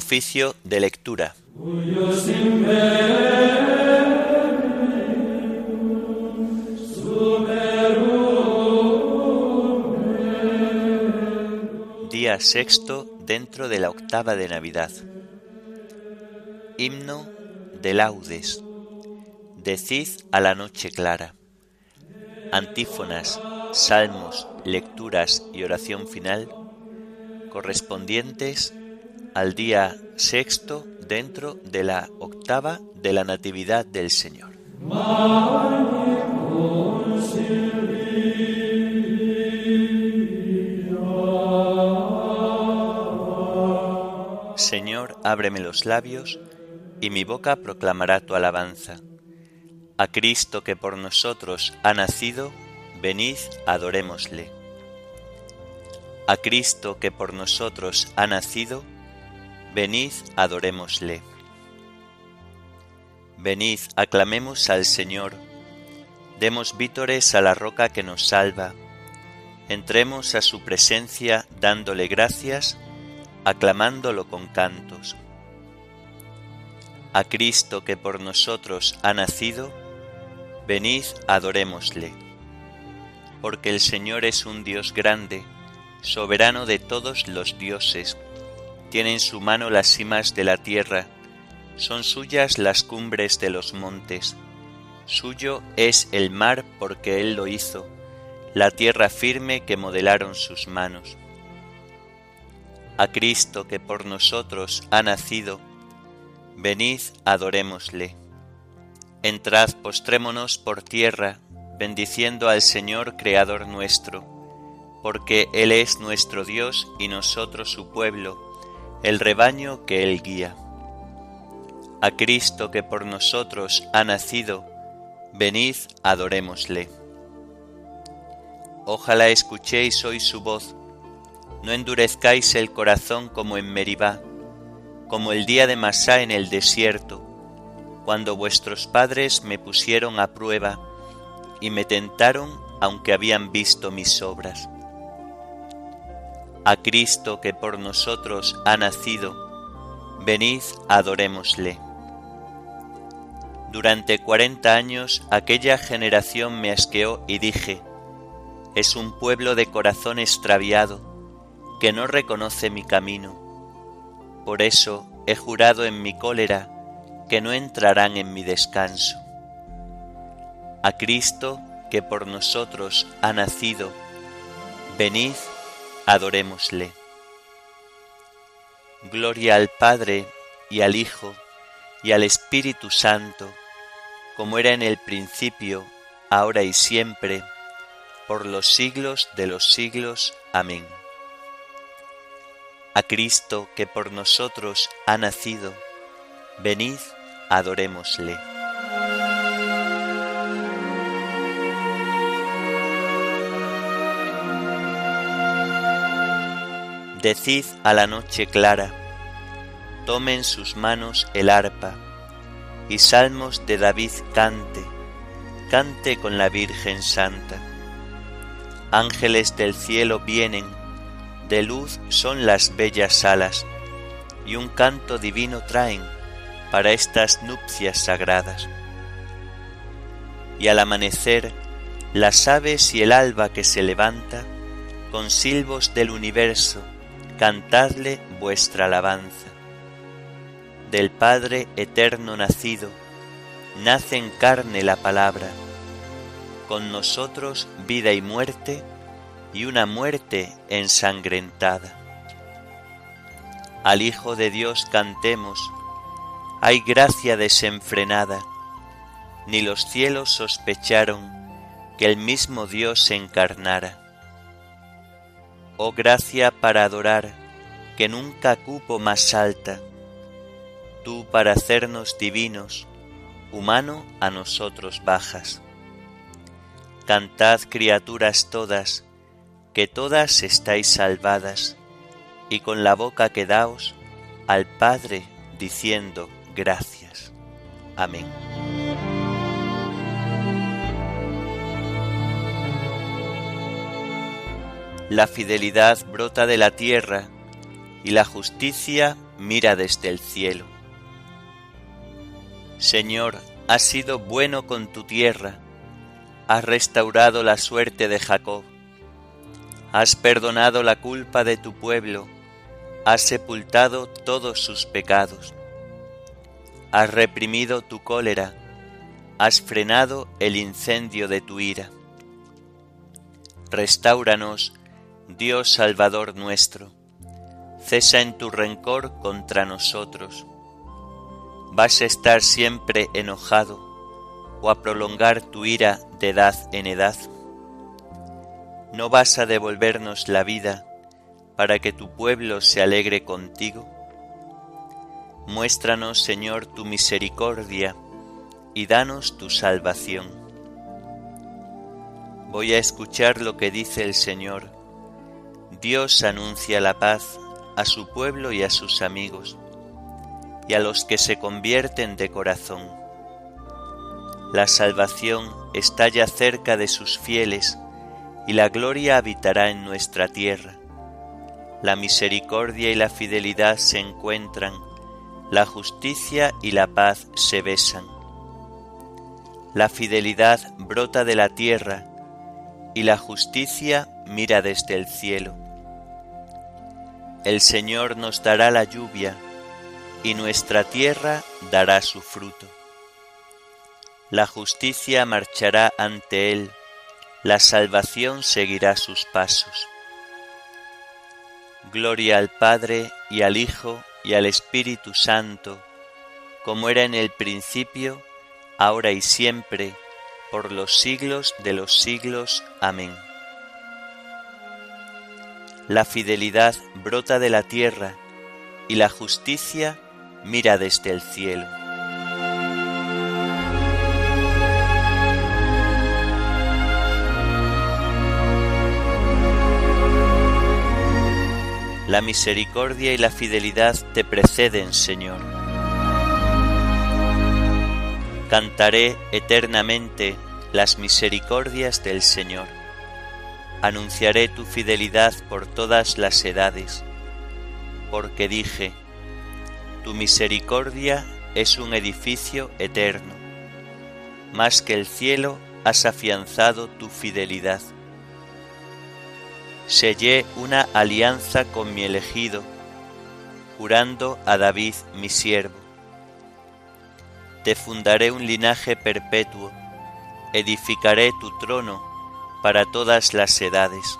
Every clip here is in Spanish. Oficio de lectura. Día sexto dentro de la octava de Navidad. Himno de laudes. Decid a la noche clara. Antífonas, salmos, lecturas y oración final correspondientes al día sexto dentro de la octava de la Natividad del Señor. Señor, ábreme los labios, y mi boca proclamará tu alabanza. A Cristo que por nosotros ha nacido, venid, adorémosle. A Cristo que por nosotros ha nacido, venid, adorémosle. Venid, aclamemos al Señor, demos vítores a la roca que nos salva, entremos a su presencia dándole gracias, aclamándolo con cantos. A Cristo que por nosotros ha nacido, venid, adorémosle. Porque el Señor es un Dios grande, soberano de todos los dioses. Tiene en su mano las cimas de la tierra, son suyas las cumbres de los montes. Suyo es el mar porque Él lo hizo, la tierra firme que modelaron sus manos. A Cristo que por nosotros ha nacido, venid, adorémosle. Entrad, postrémonos por tierra, bendiciendo al Señor Creador nuestro, porque Él es nuestro Dios y nosotros su pueblo, el rebaño que Él guía. A Cristo que por nosotros ha nacido, venid, adorémosle. Ojalá escuchéis hoy su voz, no endurezcáis el corazón como en Meribá, como el día de Masá en el desierto, cuando vuestros padres me pusieron a prueba y me tentaron aunque habían visto mis obras. A Cristo que por nosotros ha nacido, venid, adorémosle. Durante 40 años aquella generación me asqueó y dije: es un pueblo de corazón extraviado, que no reconoce mi camino. Por eso he jurado en mi cólera que no entrarán en mi descanso. A Cristo que por nosotros ha nacido, venid, adorémosle. Gloria al Padre y al Hijo y al Espíritu Santo, como era en el principio, ahora y siempre, por los siglos de los siglos. Amén. A Cristo que por nosotros ha nacido, venid, adorémosle. Decid a la noche clara, tome en sus manos el arpa, y salmos de David cante, cante con la Virgen Santa. Ángeles del cielo vienen, de luz son las bellas alas, y un canto divino traen para estas nupcias sagradas. Y al amanecer, las aves y el alba que se levanta, con silbos del universo, cantadle vuestra alabanza. Del Padre eterno nacido, nace en carne la palabra, con nosotros vida y muerte, y una muerte ensangrentada. Al Hijo de Dios cantemos, hay gracia desenfrenada, ni los cielos sospecharon que el mismo Dios se encarnara. Oh gracia para adorar, que nunca cupo más alta, tú para hacernos divinos, humano a nosotros bajas. Cantad criaturas todas, que todas estáis salvadas, y con la boca quedaos al Padre diciendo gracias. Amén. La fidelidad brota de la tierra, y la justicia mira desde el cielo. Señor, has sido bueno con tu tierra, has restaurado la suerte de Jacob, has perdonado la culpa de tu pueblo, has sepultado todos sus pecados, has reprimido tu cólera, has frenado el incendio de tu ira. Restáuranos, Dios Salvador nuestro, cesa en tu rencor contra nosotros. ¿Vas a estar siempre enojado o a prolongar tu ira de edad en edad? ¿No vas a devolvernos la vida para que tu pueblo se alegre contigo? Muéstranos, Señor, tu misericordia y danos tu salvación. Voy a escuchar lo que dice el Señor. Dios anuncia la paz a su pueblo y a sus amigos, y a los que se convierten de corazón. La salvación está ya cerca de sus fieles, y la gloria habitará en nuestra tierra. La misericordia y la fidelidad se encuentran, la justicia y la paz se besan. La fidelidad brota de la tierra, y la justicia mira desde el cielo. El Señor nos dará la lluvia, y nuestra tierra dará su fruto. La justicia marchará ante él, la salvación seguirá sus pasos. Gloria al Padre, y al Hijo, y al Espíritu Santo, como era en el principio, ahora y siempre, por los siglos de los siglos. Amén. La fidelidad brota de la tierra, y la justicia mira desde el cielo. La misericordia y la fidelidad te preceden, Señor. Cantaré eternamente las misericordias del Señor. Anunciaré tu fidelidad por todas las edades. Porque dije, tu misericordia es un edificio eterno, más que el cielo has afianzado tu fidelidad. Sellé una alianza con mi elegido, jurando a David mi siervo. Te fundaré un linaje perpetuo, edificaré tu trono para todas las edades.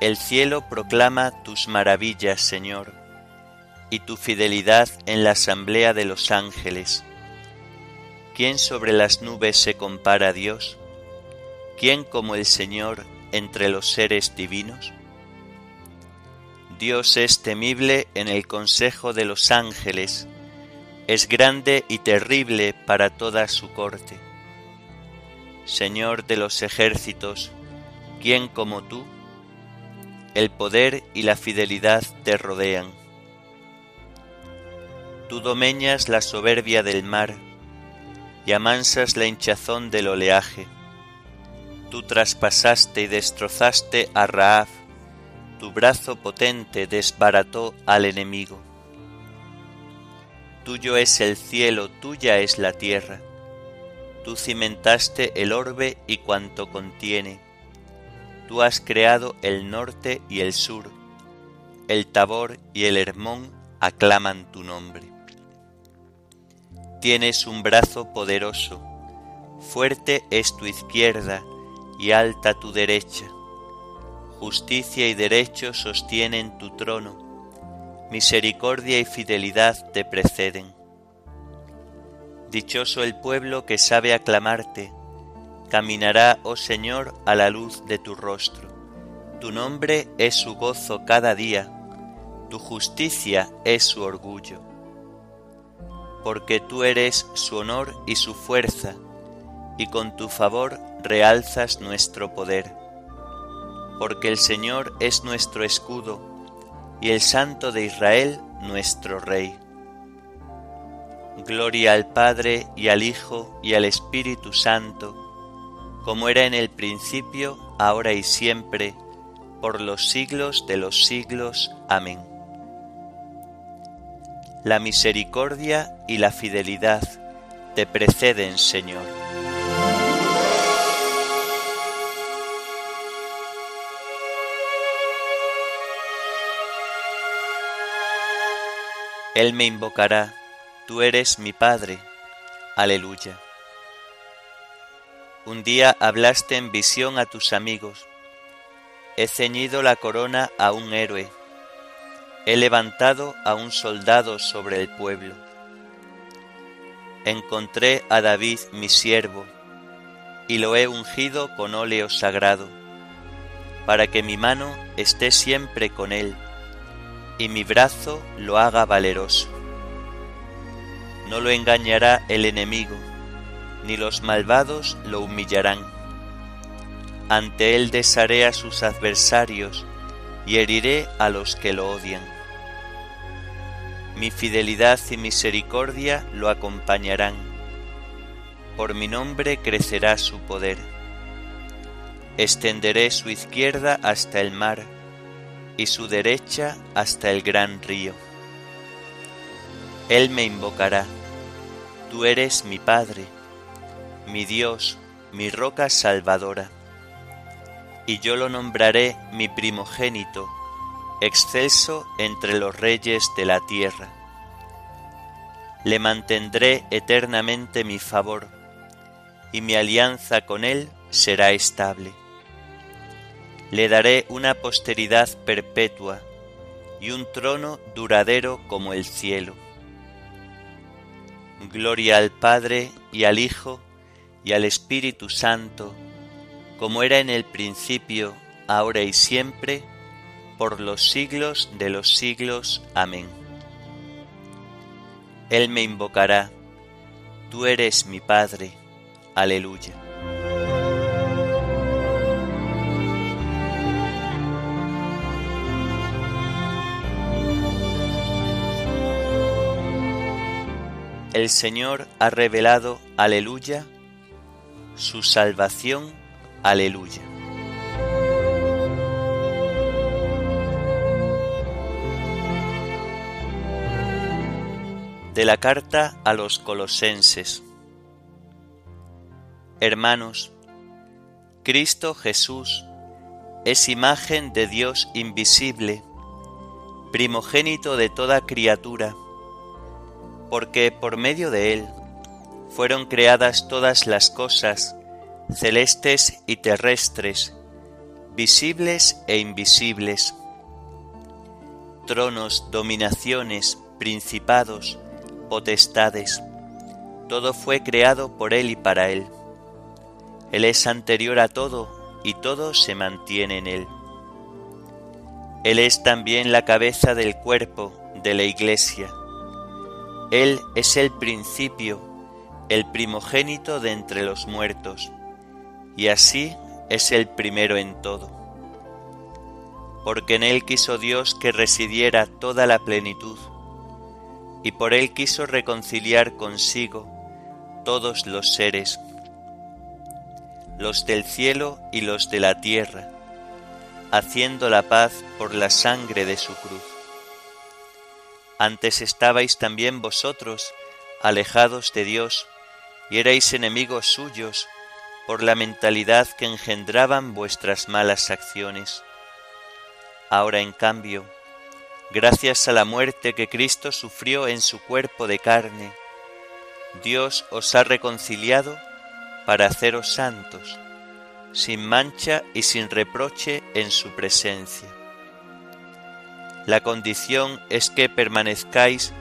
El cielo proclama tus maravillas, Señor, y tu fidelidad en la asamblea de los ángeles. ¿Quién sobre las nubes se compara a Dios? ¿Quién como el Señor entre los seres divinos? Dios es temible en el consejo de los ángeles, es grande y terrible para toda su corte. Señor de los ejércitos, ¿quién como tú? El poder y la fidelidad te rodean. Tú domeñas la soberbia del mar y amansas la hinchazón del oleaje. Tú traspasaste y destrozaste a Raab, tu brazo potente desbarató al enemigo. Tuyo es el cielo, tuya es la tierra. Tú cimentaste el orbe y cuanto contiene. Tú has creado el norte y el sur, el Tabor y el Hermón aclaman tu nombre. Tienes un brazo poderoso, fuerte es tu izquierda y alta tu derecha. Justicia y derecho sostienen tu trono, misericordia y fidelidad te preceden. Dichoso el pueblo que sabe aclamarte. Caminará, oh Señor, a la luz de tu rostro. Tu nombre es su gozo cada día, tu justicia es su orgullo. Porque tú eres su honor y su fuerza, y con tu favor realzas nuestro poder. Porque el Señor es nuestro escudo, y el Santo de Israel nuestro Rey. Gloria al Padre, y al Hijo, y al Espíritu Santo, como era en el principio, ahora y siempre, por los siglos de los siglos. Amén. La misericordia y la fidelidad te preceden, Señor. Él me invocará, tú eres mi Padre. Aleluya. Un día hablaste en visión a tus amigos. He ceñido la corona a un héroe. He levantado a un soldado sobre el pueblo. Encontré a David, mi siervo, y lo he ungido con óleo sagrado, para que mi mano esté siempre con él, y mi brazo lo haga valeroso. No lo engañará el enemigo, ni los malvados lo humillarán. Ante él desharé a sus adversarios, y heriré a los que lo odian. Mi fidelidad y misericordia lo acompañarán. Por mi nombre crecerá su poder. Extenderé su izquierda hasta el mar y su derecha hasta el gran río. Él me invocará. Tú eres mi Padre, mi Dios, mi roca salvadora. Y yo lo nombraré mi primogénito, excelso entre los reyes de la tierra. Le mantendré eternamente mi favor, y mi alianza con él será estable. Le daré una posteridad perpetua y un trono duradero como el cielo. Gloria al Padre y al Hijo y al Espíritu Santo, como era en el principio, ahora y siempre, por los siglos de los siglos. Amén. Él me invocará, tú eres mi Padre. Aleluya. El Señor ha revelado, aleluya, su salvación. Aleluya. De la carta a los Colosenses. Hermanos, Cristo Jesús es imagen de Dios invisible, primogénito de toda criatura, porque por medio de él fueron creadas todas las cosas, celestes y terrestres, visibles e invisibles, tronos, dominaciones, principados, potestades, todo fue creado por él y para él. Él es anterior a todo y todo se mantiene en él. Él es también la cabeza del cuerpo de la Iglesia. Él es el principio, el primogénito de entre los muertos, y así es el primero en todo. Porque en él quiso Dios que residiera toda la plenitud, y por él quiso reconciliar consigo todos los seres, los del cielo y los de la tierra, haciendo la paz por la sangre de su cruz. Antes estabais también vosotros alejados de Dios, y erais enemigos suyos, por la mentalidad que engendraban vuestras malas acciones. Ahora, en cambio, gracias a la muerte que Cristo sufrió en su cuerpo de carne, Dios os ha reconciliado para haceros santos, sin mancha y sin reproche en su presencia. La condición es que permanezcáis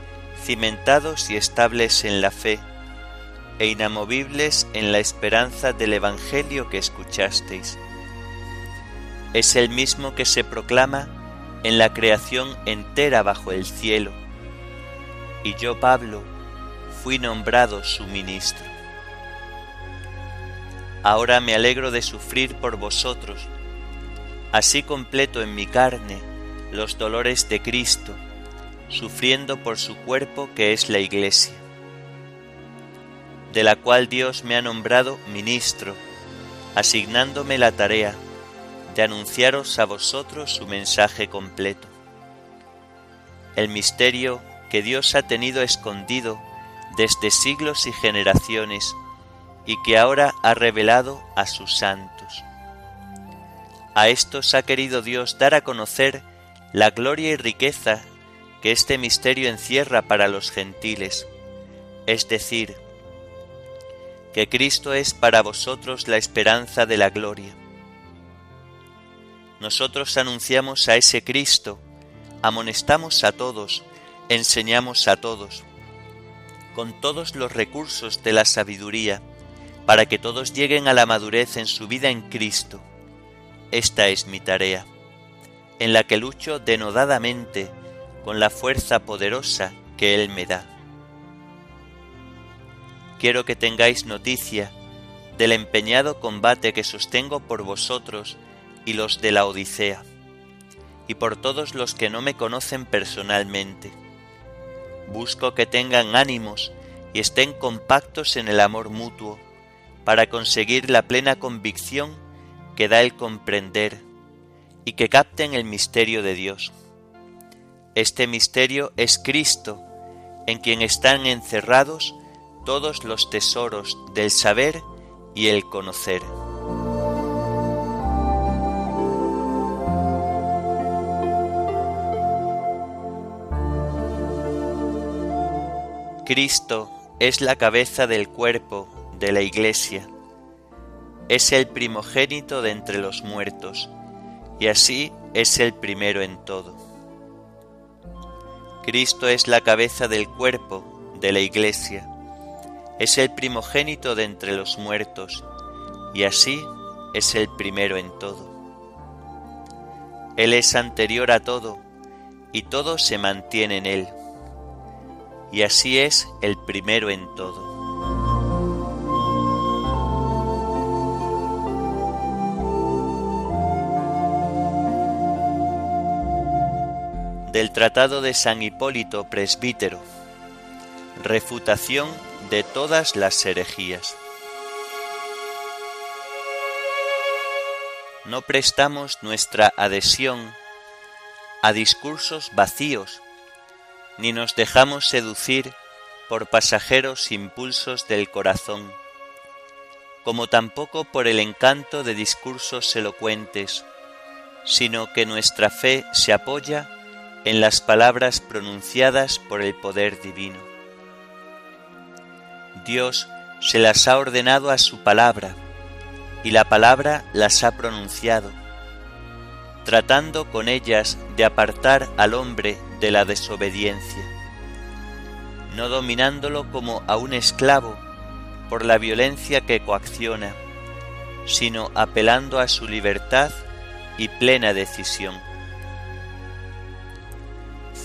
cimentados y estables en la fe, e inamovibles en la esperanza del Evangelio que escuchasteis. Es el mismo que se proclama en la creación entera bajo el cielo, y yo, Pablo, fui nombrado su ministro. Ahora me alegro de sufrir por vosotros, así completo en mi carne los dolores de Cristo, sufriendo por su cuerpo que es la Iglesia, de la cual Dios me ha nombrado ministro, asignándome la tarea de anunciaros a vosotros su mensaje completo, el misterio que Dios ha tenido escondido desde siglos y generaciones y que ahora ha revelado a sus santos. A estos ha querido Dios dar a conocer la gloria y riqueza que este misterio encierra para los gentiles, es decir, que Cristo es para vosotros la esperanza de la gloria. Nosotros anunciamos a ese Cristo, amonestamos a todos, enseñamos a todos, con todos los recursos de la sabiduría, para que todos lleguen a la madurez en su vida en Cristo. Esta es mi tarea, en la que lucho denodadamente con la fuerza poderosa que Él me da. Quiero que tengáis noticia del empeñado combate que sostengo por vosotros y los de la Odisea, y por todos los que no me conocen personalmente. Busco que tengan ánimos y estén compactos en el amor mutuo, para conseguir la plena convicción que da el comprender, y que capten el misterio de Dios. Este misterio es Cristo, en quien están encerrados todos los tesoros del saber y el conocer. Cristo es la cabeza del cuerpo de la Iglesia. Es el primogénito de entre los muertos, y así es el primero en todo. Cristo es la cabeza del cuerpo de la Iglesia. Es el primogénito de entre los muertos, y así es el primero en todo. Él es anterior a todo, y todo se mantiene en Él, y así es el primero en todo. Del Tratado de San Hipólito Presbítero. Refutación de todas las herejías. No prestamos nuestra adhesión a discursos vacíos, ni nos dejamos seducir por pasajeros impulsos del corazón, como tampoco por el encanto de discursos elocuentes, sino que nuestra fe se apoya en las palabras pronunciadas por el poder divino. Dios se las ha ordenado a su palabra, y la palabra las ha pronunciado, tratando con ellas de apartar al hombre de la desobediencia, no dominándolo como a un esclavo por la violencia que coacciona, sino apelando a su libertad y plena decisión.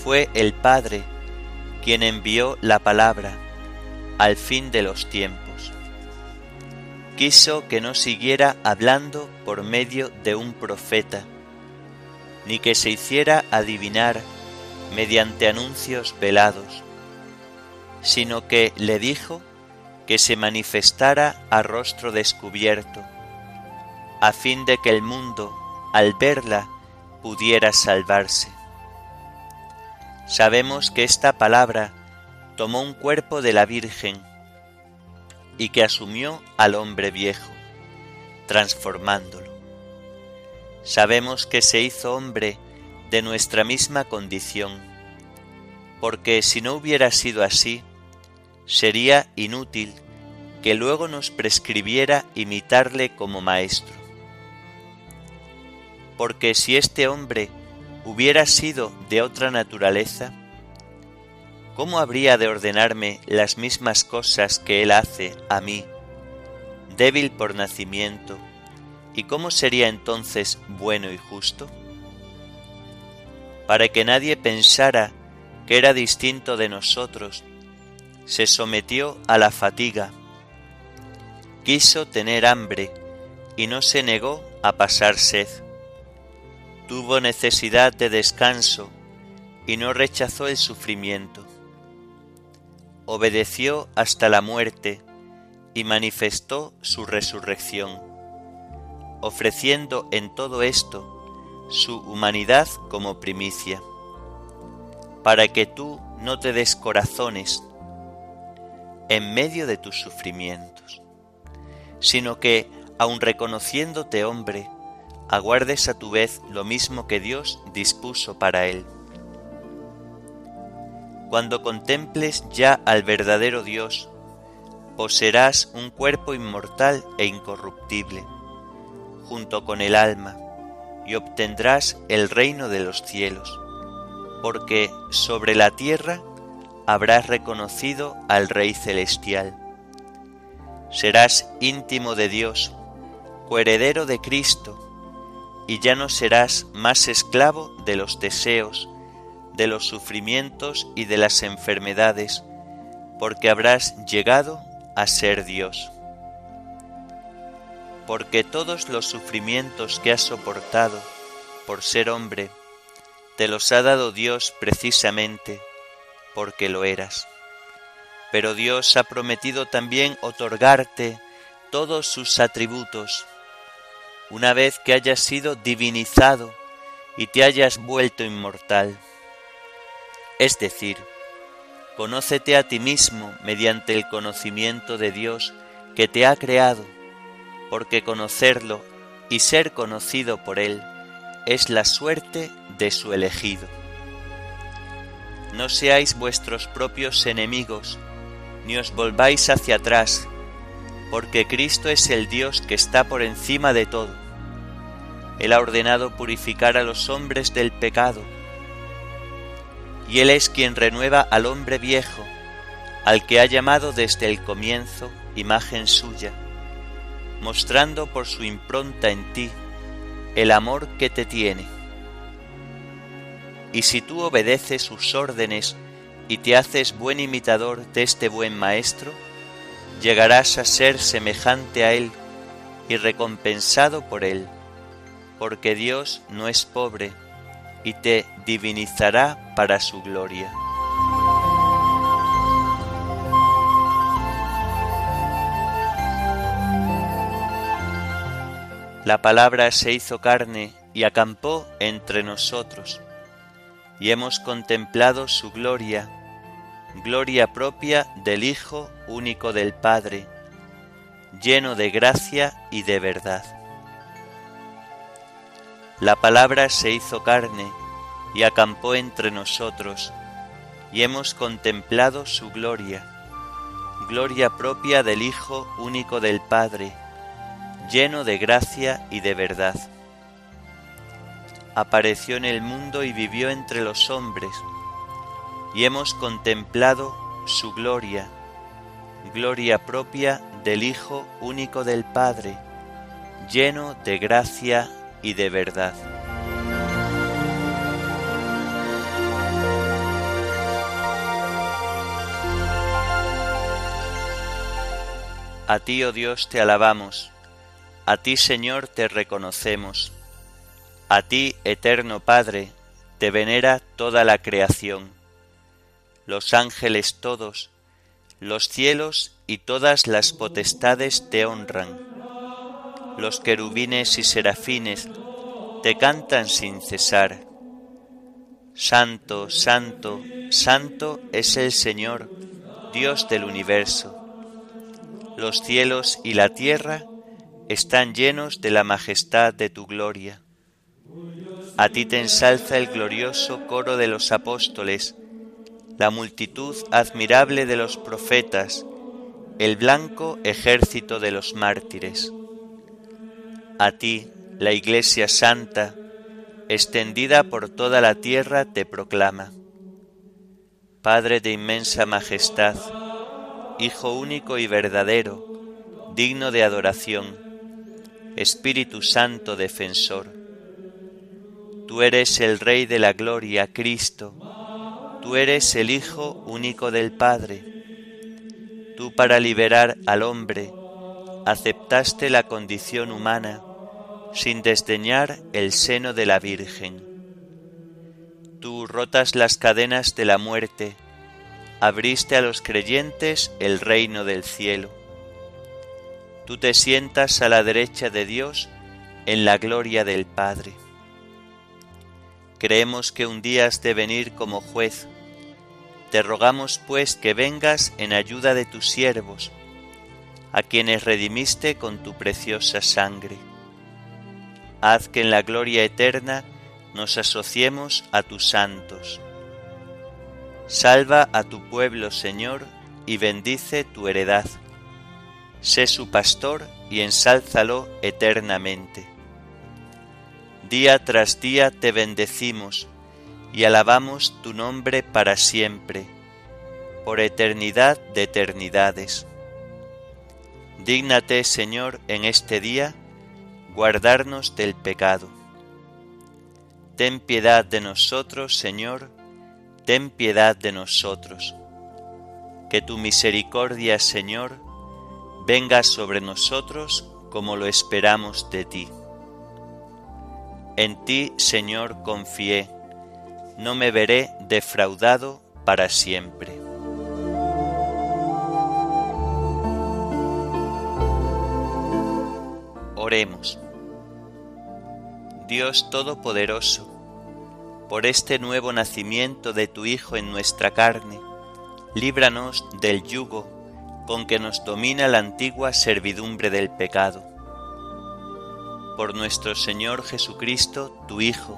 Fue el Padre quien envió la palabra al fin de los tiempos. Quiso que no siguiera hablando por medio de un profeta, ni que se hiciera adivinar mediante anuncios velados, sino que le dijo que se manifestara a rostro descubierto, a fin de que el mundo, al verla, pudiera salvarse. Sabemos que esta palabra tomó un cuerpo de la Virgen y que asumió al hombre viejo, transformándolo. Sabemos que se hizo hombre de nuestra misma condición, porque si no hubiera sido así, sería inútil que luego nos prescribiera imitarle como maestro. Porque si este hombre hubiera sido de otra naturaleza, ¿cómo habría de ordenarme las mismas cosas que él hace a mí, débil por nacimiento? ¿Y cómo sería entonces bueno y justo? Para que nadie pensara que era distinto de nosotros, se sometió a la fatiga, quiso tener hambre y no se negó a pasar sed. Tuvo necesidad de descanso y no rechazó el sufrimiento. Obedeció hasta la muerte y manifestó su resurrección, ofreciendo en todo esto su humanidad como primicia. para que tú no te descorazones en medio de tus sufrimientos, sino que, aun reconociéndote hombre, aguardes a tu vez lo mismo que Dios dispuso para él. Cuando contemples ya al verdadero Dios, poseerás un cuerpo inmortal e incorruptible, junto con el alma, y obtendrás el reino de los cielos, porque sobre la tierra habrás reconocido al Rey Celestial. Serás íntimo de Dios, coheredero de Cristo, y ya no serás más esclavo de los deseos, de los sufrimientos y de las enfermedades, porque habrás llegado a ser Dios. Porque todos los sufrimientos que has soportado por ser hombre, te los ha dado Dios precisamente porque lo eras. Pero Dios ha prometido también otorgarte todos sus atributos, una vez que hayas sido divinizado y te hayas vuelto inmortal. Es decir, conócete a ti mismo mediante el conocimiento de Dios que te ha creado, porque conocerlo y ser conocido por él es la suerte de su elegido. No seáis vuestros propios enemigos, ni os volváis hacia atrás, porque Cristo es el Dios que está por encima de todo. Él ha ordenado purificar a los hombres del pecado, y Él es quien renueva al hombre viejo, al que ha llamado desde el comienzo imagen suya, mostrando por su impronta en ti el amor que te tiene. Y si tú obedeces sus órdenes y te haces buen imitador de este buen maestro, llegarás a ser semejante a él y recompensado por él, porque Dios no es pobre y te divinizará para su gloria. La palabra se hizo carne y acampó entre nosotros, y hemos contemplado su gloria, gloria propia del Hijo único del Padre, lleno de gracia y de verdad. La palabra se hizo carne y acampó entre nosotros, y hemos contemplado su gloria, gloria propia del Hijo único del Padre, lleno de gracia y de verdad. Apareció en el mundo y vivió entre los hombres, y hemos contemplado su gloria, gloria propia del Hijo único del Padre, lleno de gracia y de verdad. A ti, oh Dios, te alabamos, a ti, Señor, te reconocemos, a ti, eterno Padre, te venera toda la creación, los ángeles todos, los cielos y todas las potestades te honran, los querubines y serafines te cantan sin cesar. Santo, santo, santo es el Señor, Dios del universo. Los cielos y la tierra están llenos de la majestad de tu gloria. A ti te ensalza el glorioso coro de los apóstoles, la multitud admirable de los profetas, el blanco ejército de los mártires. A ti, la Iglesia Santa, extendida por toda la tierra, te proclama. Padre de inmensa majestad, Hijo único y verdadero, digno de adoración, Espíritu Santo defensor. Tú eres el Rey de la gloria, Cristo. Tú eres el Hijo único del Padre. Tú, para liberar al hombre, aceptaste la condición humana sin desdeñar el seno de la Virgen. Tú rotas las cadenas de la muerte, abriste a los creyentes el reino del cielo. Tú te sientas a la derecha de Dios en la gloria del Padre. creemos que un día has de venir como juez. Te rogamos, pues, que vengas en ayuda de tus siervos, a quienes redimiste con tu preciosa sangre. Haz que en la gloria eterna nos asociemos a tus santos. Salva a tu pueblo, Señor, y bendice tu heredad. Sé su pastor y ensálzalo eternamente. Día tras día te bendecimos y alabamos tu nombre para siempre, por eternidad de eternidades. Dígnate, Señor, en este día, guardarnos del pecado. Ten piedad de nosotros, Señor, ten piedad de nosotros. Que tu misericordia, Señor, venga sobre nosotros como lo esperamos de ti. En ti, Señor, confié, no me veré defraudado para siempre. Oremos. Dios Todopoderoso, por este nuevo nacimiento de tu Hijo en nuestra carne, líbranos del yugo con que nos domina la antigua servidumbre del pecado. Por nuestro Señor Jesucristo, tu Hijo,